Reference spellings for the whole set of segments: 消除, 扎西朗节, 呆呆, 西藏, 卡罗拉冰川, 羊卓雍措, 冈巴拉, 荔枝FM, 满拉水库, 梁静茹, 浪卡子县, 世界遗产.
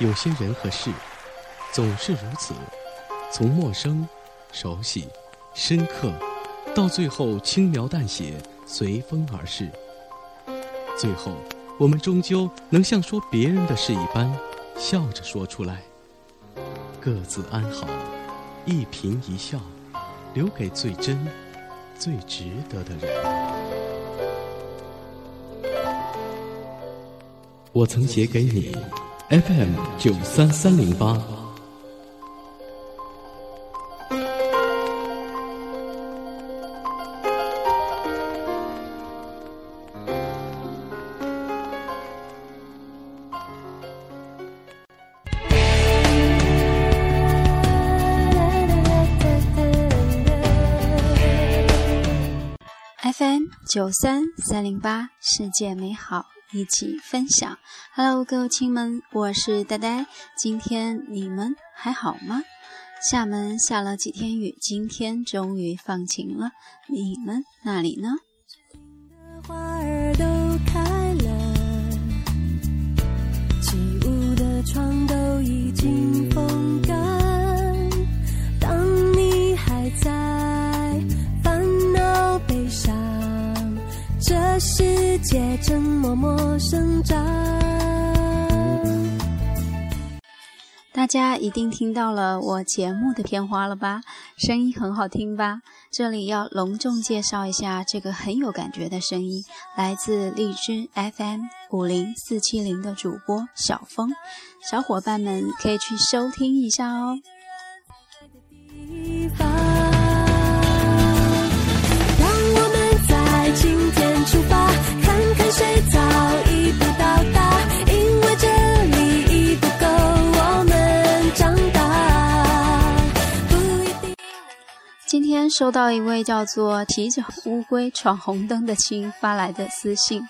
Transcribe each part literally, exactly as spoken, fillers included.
有些人和事总是如此，从陌生、熟悉、深刻，到最后轻描淡写，随风而逝。最后我们终究能像说别人的事一般，笑着说出来，各自安好，一颦一笑，留给最真最值得的人。我曾写给你 F M 九三三零八。九三三零八，世界美好，一起分享。Hello， 各位亲们，我是呆呆。今天你们还好吗？厦门下了几天雨，今天终于放晴了。你们那里呢？花儿都开了，起雾的窗都已经风干。当你还在烦恼悲伤，这世界正默默生长。大家一定听到了我节目的片花了吧，声音很好听吧。这里要隆重介绍一下这个很有感觉的声音，来自荔枝 F M 五零四七零的主播小峰，小伙伴们可以去收听一下哦。出发，看看谁早已不到达，因为这里已不够我们长大。不一定。今天收到一位叫做骑着乌龟闯红灯的亲发来的私信，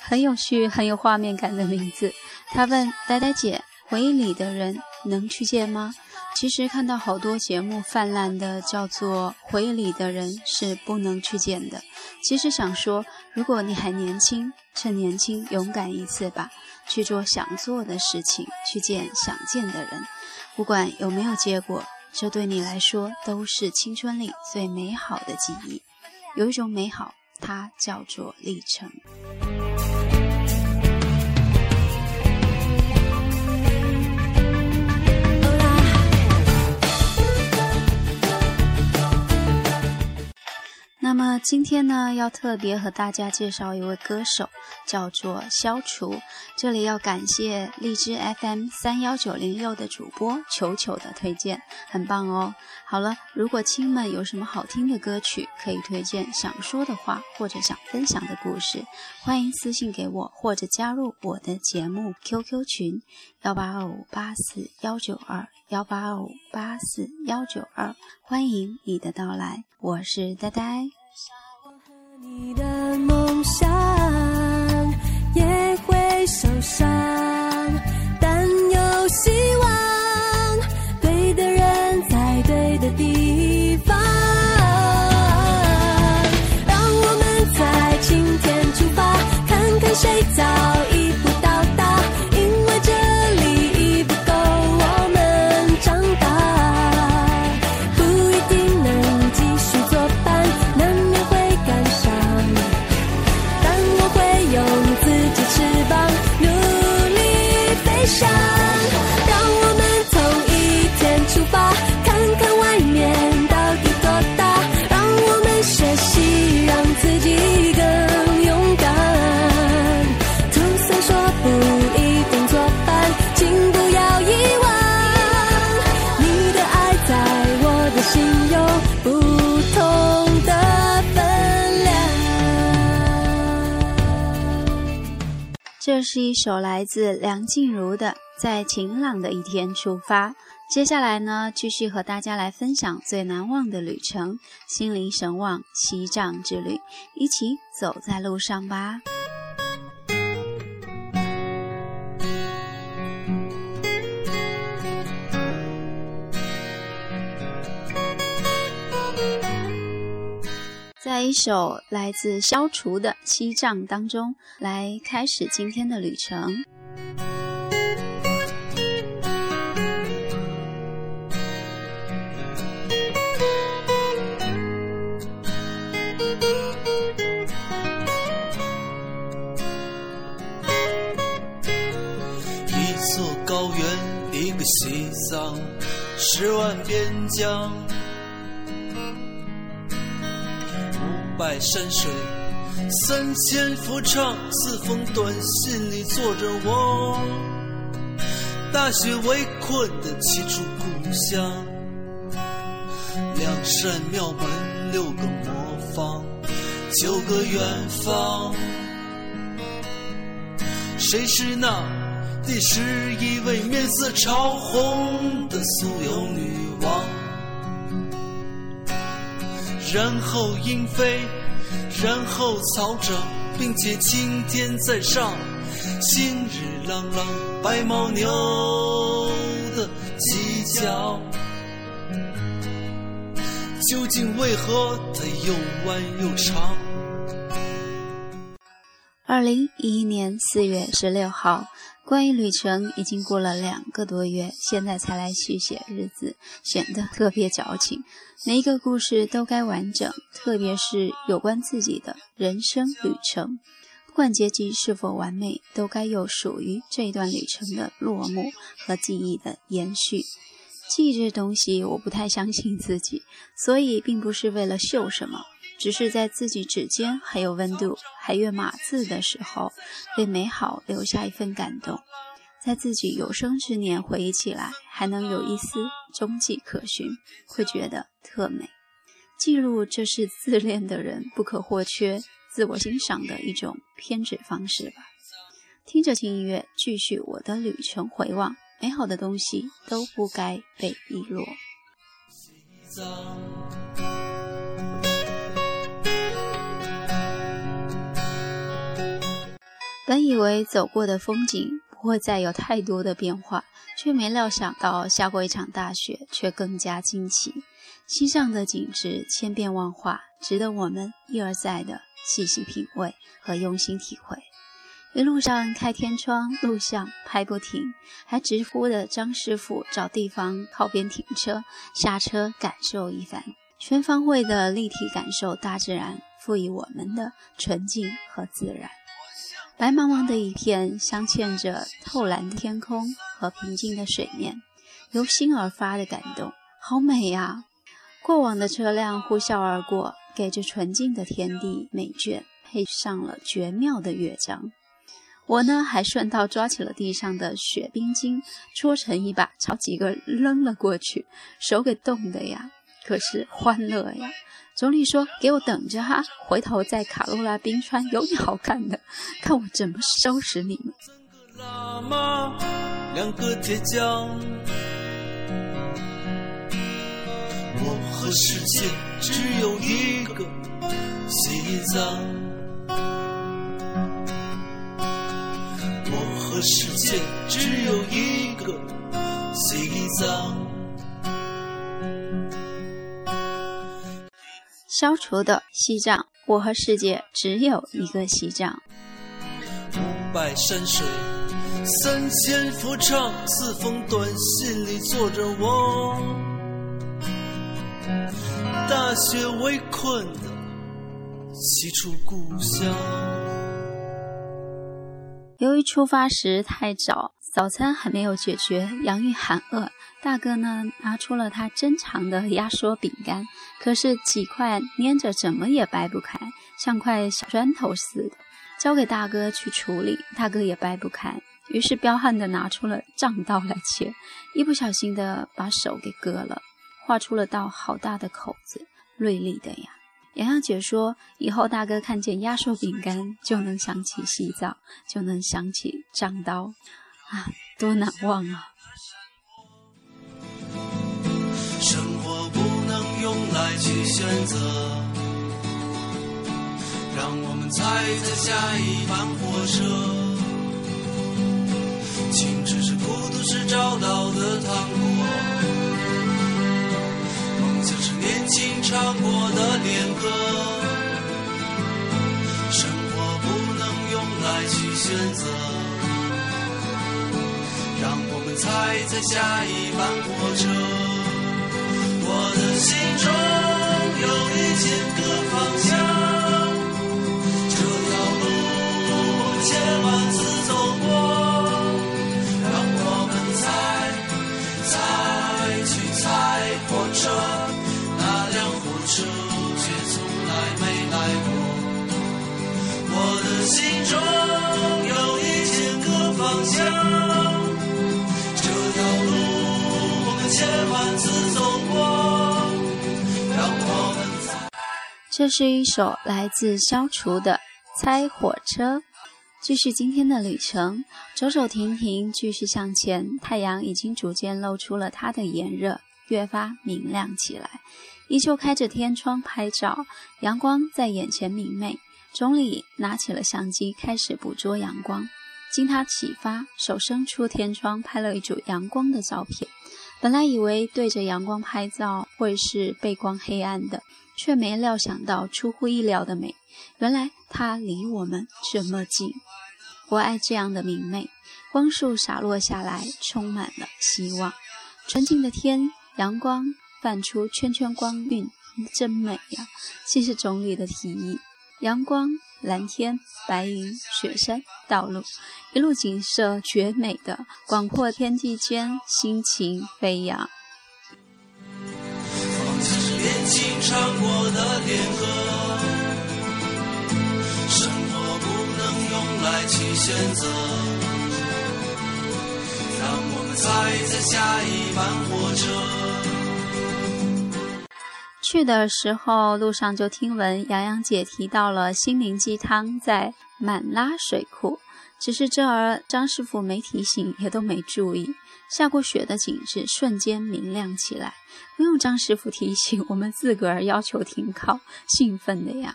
很有趣，很有画面感的名字。他问呆呆姐，回忆里的人能去见吗？其实看到好多节目泛滥的叫做回忆里的人是不能去见的。其实想说，如果你还年轻，趁年轻勇敢一次吧，去做想做的事情，去见想见的人，不管有没有结果，这对你来说都是青春里最美好的记忆。有一种美好，它叫做历程。那么今天呢，要特别和大家介绍一位歌手，叫做消除。这里要感谢荔枝 F M 三幺九零六的主播球球的推荐，很棒哦。好了，如果亲们有什么好听的歌曲可以推荐，想说的话或者想分享的故事，欢迎私信给我，或者加入我的节目 Q Q 群幺八二五八四幺九二幺八二五八四幺九二，欢迎你的到来，我是呆呆。我和你的梦想也会受伤，但有希望，对的人在对的地方。让我们在今天出发，看看谁早已不到达，因为这里已不够我们长大。不一定能继续作伴，难免会感伤，但我会用自己翅膀努力飞翔。让我们从一天出发，看看外面到底多大，让我们学习让自己更勇敢。就算说不一定作伴，请不要遗忘，你的爱在我的心有不同的分量。这是一首来自梁静茹的《在晴朗的一天出发》。接下来呢，继续和大家来分享最难忘的旅程，心灵神往西藏之旅，一起走在路上吧。在一首来自消除的《西藏》当中，来开始今天的旅程。座高原，一个西藏，十万边疆，五百山水，三千佛唱，四封短信里坐着我，大雪围困的七处故乡，两扇庙门，六个磨坊，九个远方，谁是那第十一位面色潮红的酥油女王？然后英飞，然后曹整，并且青天在上，新日朗朗，白牦牛的犄角，究竟为何它又弯又长？二零一一年四月十六号，关于旅程已经过了两个多月，现在才来续写日子，显得特别矫情。每一个故事都该完整，特别是有关自己的人生旅程，不管结局是否完美，都该有属于这段旅程的落幕和记忆的延续。记忆这东西，我不太相信自己，所以并不是为了秀什么，只是在自己指尖还有温度，还有码字的时候，对美好留下一份感动，在自己有生之年回忆起来，还能有一丝踪迹可寻，会觉得特美。记录，这是自恋的人不可或缺、自我欣赏的一种偏执方式吧。听着轻音乐，继续我的旅程回望，美好的东西都不该被遗落。本以为走过的风景不会再有太多的变化，却没料想到下过一场大雪，却更加惊奇。西藏的景致千变万化，值得我们一而再的细细品味和用心体会。一路上开天窗录像拍不停，还直呼的张师傅找地方靠边停车，下车感受一番，全方位的立体感受大自然赋予我们的纯净和自然。白茫茫的一片，镶嵌着透蓝的天空和平静的水面，由心而发的感动，好美啊！过往的车辆呼啸而过，给这纯净的天地美眷配上了绝妙的乐章。我呢，还顺道抓起了地上的雪冰晶，搓成一把，朝几个扔了过去，手给冻的呀，可是欢乐呀。总理说，给我等着哈，回头在卡罗拉冰川有你好看的，看我怎么收拾你们。三个喇嘛，两个铁匠，我和世界只有一个西藏，世界只有一个西藏。消除的西藏，我和世界只有一个西藏。五百山水，三千佛唱，四封短信里坐着我，大雪围困的西出故乡。由于出发时太早，早餐还没有解决洋芋喊饿，大哥呢拿出了他珍藏的压缩饼干，可是几块粘着怎么也掰不开，像块小砖头似的，交给大哥去处理，大哥也掰不开，于是彪悍地拿出了杖刀来切，一不小心的把手给割了，画出了道好大的口子，锐利的呀。洋洋姐说，以后大哥看见压缩饼干就能想起西藏，就能想起藏刀啊，多难忘啊。生活不能用来去选择，让我们踩着下一班火车，情只是孤独是找到的糖果，梦想是年轻唱过的恋歌，生活不能用来去选择，让我们踩在下一班火车。我的心中有一千个方向，这条路千万次走过，让我方向，这条路我们千万次走过，让我们在。这是一首来自消除的猜火车。继续今天的旅程，走走停停，继续向前。太阳已经逐渐露出了它的炎热，越发明亮起来。依旧开着天窗拍照，阳光在眼前明媚。总理拿起了相机，开始捕捉阳光。经他启发，手伸出天窗拍了一组阳光的照片。本来以为对着阳光拍照会是背光黑暗的，却没料想到出乎意料的美。原来它离我们这么近，我爱这样的明媚。光束洒落下来，充满了希望。纯净的天，阳光泛出圈圈光晕，真美呀、啊！谢谢总理的提议。阳光、蓝天、白云、雪山、道路，一路景色绝美的广阔天地间，心情飞扬。年轻唱过的恋歌，生活不能用来去选择，让我们踩在下一班火车。去的时候路上就听闻洋洋姐提到了心灵鸡汤在满拉水库，只是这儿张师傅没提醒，也都没注意。下过雪的景致瞬间明亮起来，不用张师傅提醒，我们自个儿要求停靠，兴奋的呀！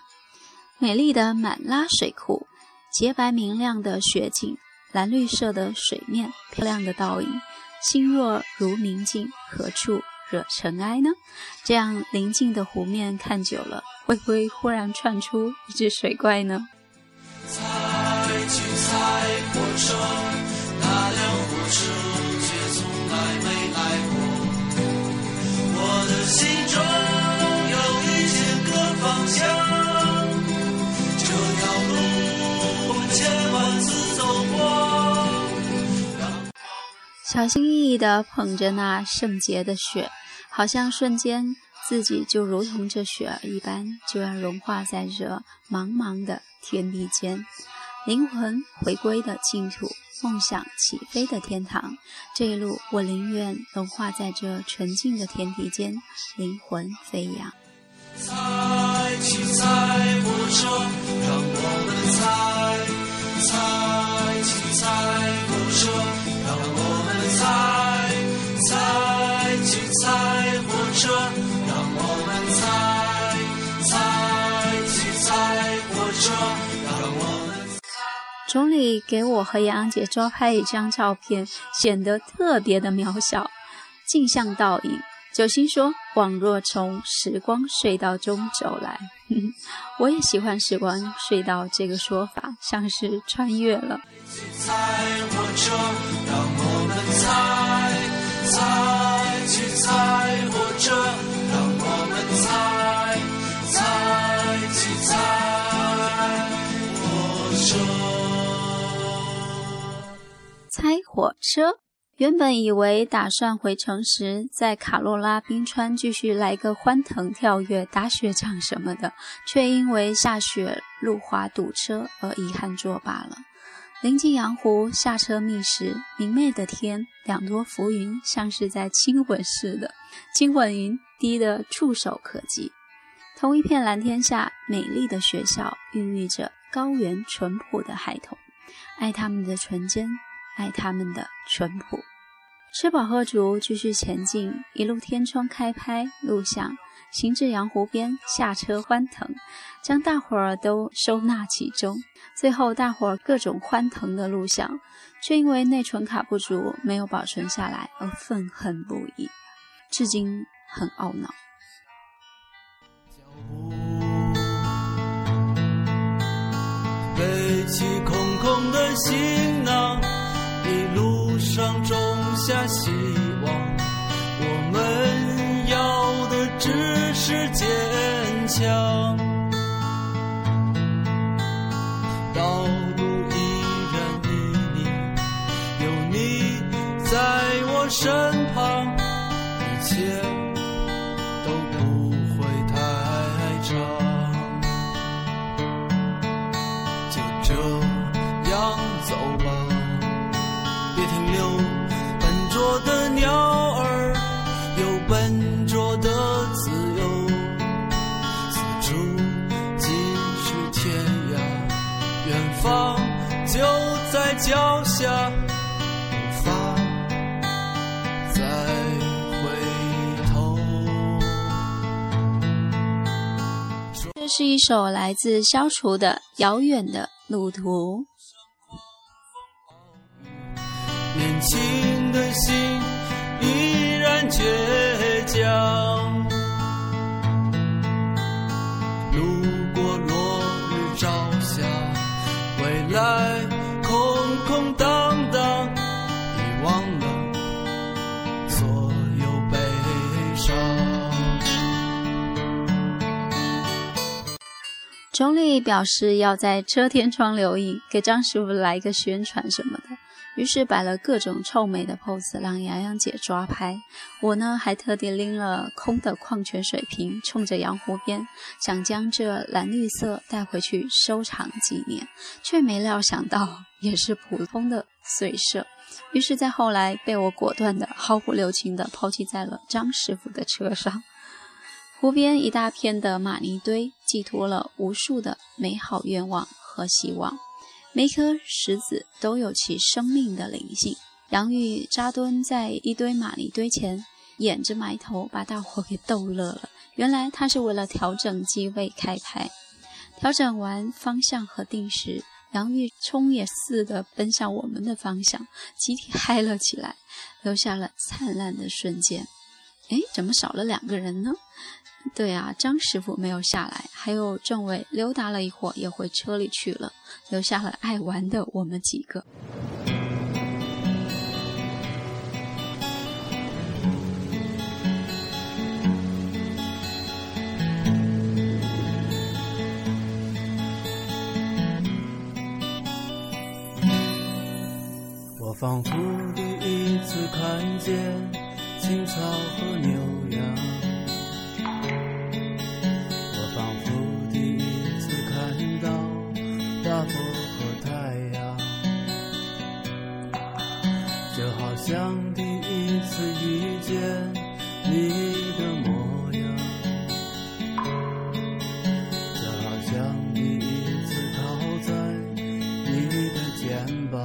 美丽的满拉水库，洁白明亮的雪景，蓝绿色的水面，漂亮的倒影，心若如明镜，何处惹尘埃呢？这样宁静的湖面看久了，会不会忽然窜出一只水怪呢？去踩火车，那辆火车却从来没来过。我的心中有一千个方向，这条路我们千万次走过。小心翼翼地捧着那圣洁的雪，好像瞬间自己就如同这雪儿一般，就要融化在这茫茫的天地间。灵魂回归的净土，梦想起飞的天堂。这一路我宁愿融化在这纯净的天地间，灵魂飞扬。踩去踩火车，让我们踩，踩去踩火车，让我们踩，踩去踩火车，让我们踩，踩去踩火车，让我们。总理给我和洋洋姐抓拍一张照片，显得特别的渺小，镜像倒影。九星说：“宛若从时光隧道中走来。”我也喜欢时光隧道这个说法，像是穿越了。猜火车，原本以为打算回城时在卡洛拉冰川继续来个欢腾跳跃打雪仗什么的，却因为下雪路滑堵车而遗憾作罢了。临近阳湖下车觅食，明媚的天，两朵浮云像是在亲吻似的，亲吻云低得触手可及。同一片蓝天下，美丽的学校孕育着高原淳朴的孩童，爱他们的纯真，爱他们的淳朴。吃饱喝足，继续前进，一路天窗开拍录像，行至阳湖边，下车欢腾，将大伙儿都收纳其中。最后大伙儿各种欢腾的录像，却因为内存卡不足没有保存下来而愤恨不已，至今很懊恼。脚步背起空空的行囊，一路上种下希望，我们要的只是坚强。道路依然泥泞，有你在我身旁，一切都不会太长，就这样走吧。鸟儿有笨拙的自由，四处尽是天涯，远方就在脚下，无法再回头。这是一首来自消除的遥远的路途。年轻的心依然倔强，路过落日朝霞，未来空空荡荡，你忘了所有悲伤。钟丽表示要在车天窗留影，给张师傅来一个宣传什么的，于是摆了各种臭美的 pose 让洋洋姐抓拍。我呢还特地拎了空的矿泉水瓶，冲着洋湖边，想将这蓝绿色带回去收藏纪念，却没料想到也是普通的碎射，于是在后来被我果断的毫不留情的抛弃在了张师傅的车上。湖边一大片的玛尼堆，寄托了无数的美好愿望和希望，每颗石子都有其生命的灵性。杨玉扎蹲在一堆玛丽堆前，掩着埋头，把大伙给逗乐了。原来他是为了调整机位开拍，调整完方向和定时，杨玉冲也似的奔向我们的方向，集体嗨了起来，留下了灿烂的瞬间。诶，怎么少了两个人呢？对啊，张师傅没有下来，还有政委溜达了一会儿也回车里去了，留下了爱玩的我们几个。我仿佛第一次看见青草和牛羊，像第一次遇见你的模样，就好像第一次靠在你的肩膀。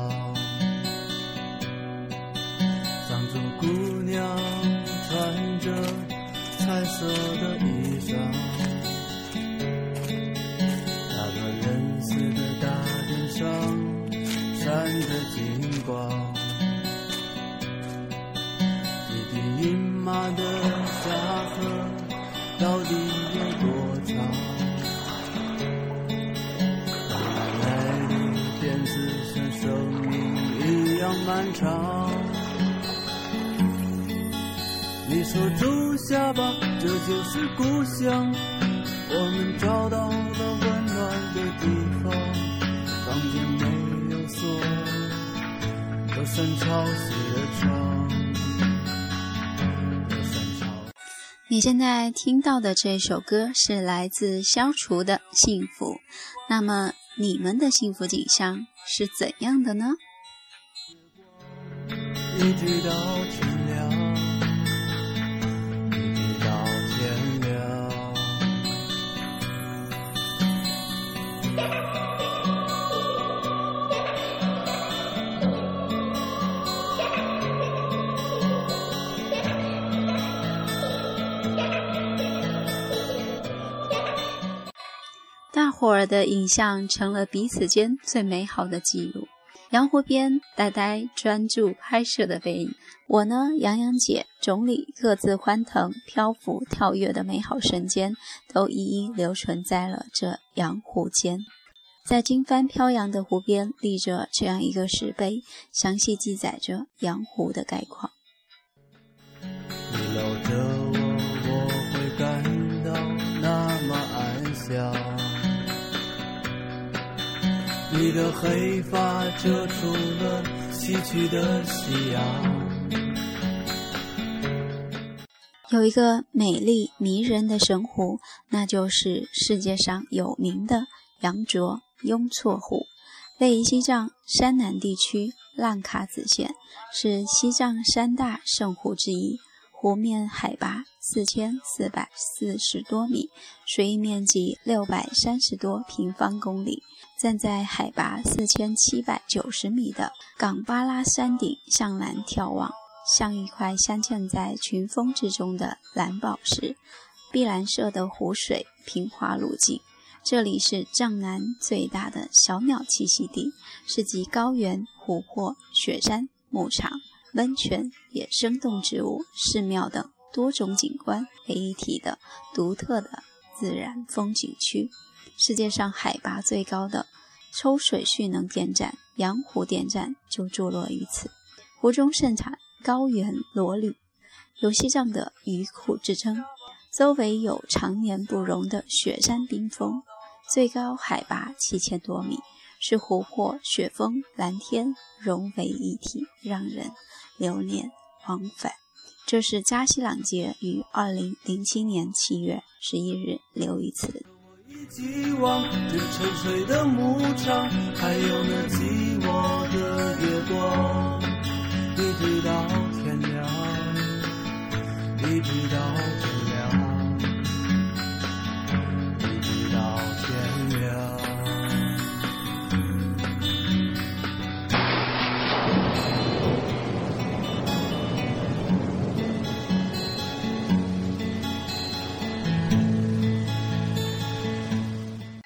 藏族姑娘穿着彩色的衣裳，那个人似的大殿上闪着金光，饮马的下河到底有多长？原来的辫子像生命一样漫长。你说住下吧，这就是故乡，我们找到了温暖的地方。房间没有锁，有山潮洗了窗。你现在听到的这首歌是来自消除的幸福，那么你们的幸福景象是怎样的呢？一直到天亮，一直到天亮。霍尔的影像成了彼此间最美好的记录。洋湖边，呆呆专注拍摄的背影，我呢，洋洋姐，总理各自欢腾、漂浮、跳跃的美好瞬间，都一一留存在了这洋湖间。在经幡飘扬的湖边，立着这样一个石碑，详细记载着洋湖的概况。你搂着我，我会感到那么安详。你的黑发遮住了西去的夕阳。有一个美丽迷人的神湖，那就是世界上有名的羊卓雍措湖，位于西藏山南地区浪卡子县是西藏三大圣湖之一，湖面海拔四千四百四十多米，水域面积六百三十多平方公里。站在海拔四千七百九十米的冈巴拉山顶向南眺望，像一块镶嵌在群峰之中的蓝宝石，碧蓝色的湖水平滑如镜。这里是藏南最大的小鸟栖息地，是集高原、湖泊、雪山、牧场、温泉、野生动植物、寺庙等多种景观为一体的独特的自然风景区。世界上海拔最高的抽水蓄能电站羊湖电站就坐落于此，湖中盛产高原罗吕，有西藏的鱼库之称。周围有常年不融的雪山冰峰，最高海拔七千多米，是湖泊雪峰蓝天融为一体，让人流连往返。这是扎西朗节于二零零七年七月十一日留于此。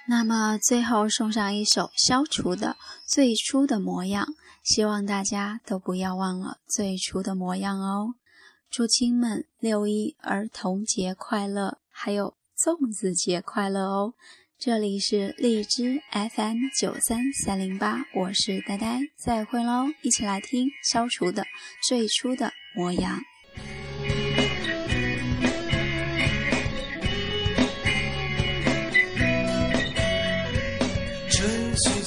那么最后送上一首消除的最初的模样，希望大家都不要忘了最初的模样哦。祝亲们六一儿童节快乐，还有粽子节快乐哦。这里是荔枝 F M 九三三零八， 我是呆呆，再会喽，一起来听消除的最初的模样。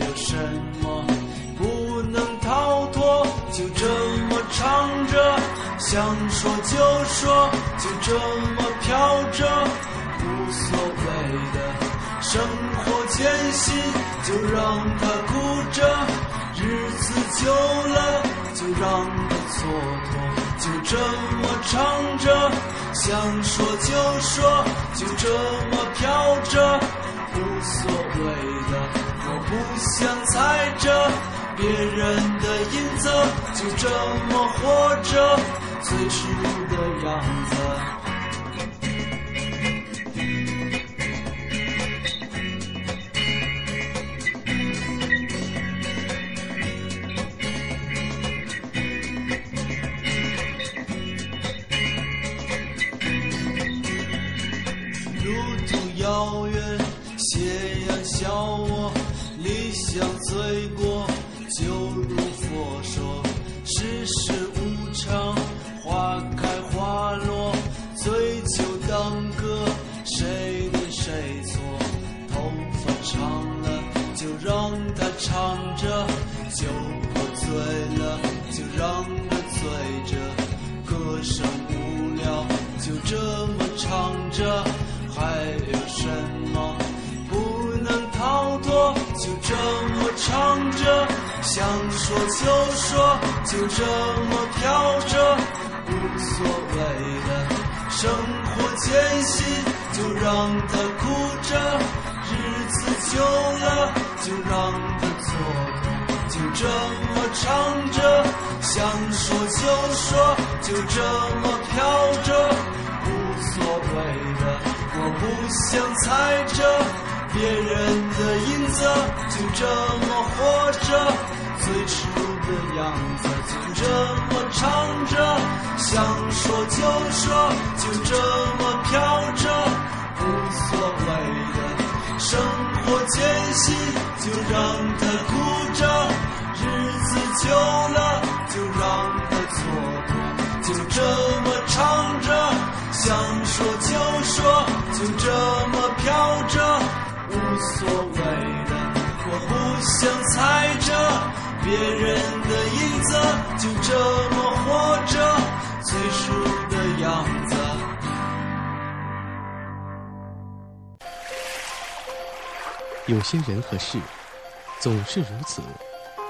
有什么不能逃脱，就这么唱着，想说就说，就这么飘着，无所谓的生活艰辛，就让它哭着，日子久了就让它蹉跎，就这么唱着，想说就说，就这么飘着，无所谓的我不想踩着别人的影子，就这么活着，最初的样子。路途遥远，斜阳笑我理想罪过，就如佛说，世事无常，花开花落，醉酒当歌，谁对谁错，头发长了就让它长着，酒喝醉了就让它醉着，歌声无聊就这么唱着，还有什么逃脱，就这么唱着，想说就说，就这么飘着，无所谓的生活艰辛，就让它哭着，日子久了就让它蹉跎，就这么唱着，想说就说，就这么飘着，无所谓的我不想猜着别人的影子，就这么活着，最初的样子，就这么唱着，想说就说，就这么飘着，无所谓的生活艰辛，就让它哭着，日子久了就让它错过，就这么唱着，想说就说，就这么飘着，无所谓的，我互相猜着别人的影子，就这么活着，最初的样子。有些人和事总是如此，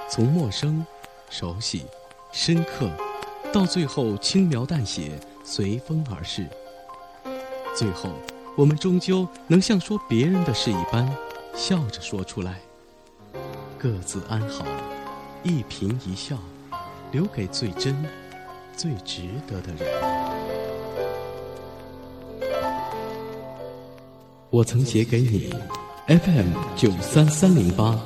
从陌生、熟悉、深刻，到最后轻描淡写，随风而逝。最后，我们终究能像说别人的事一般，笑着说出来。各自安好，一颦一笑，留给最真、最值得的人。我曾写给你，F M 九三三零八。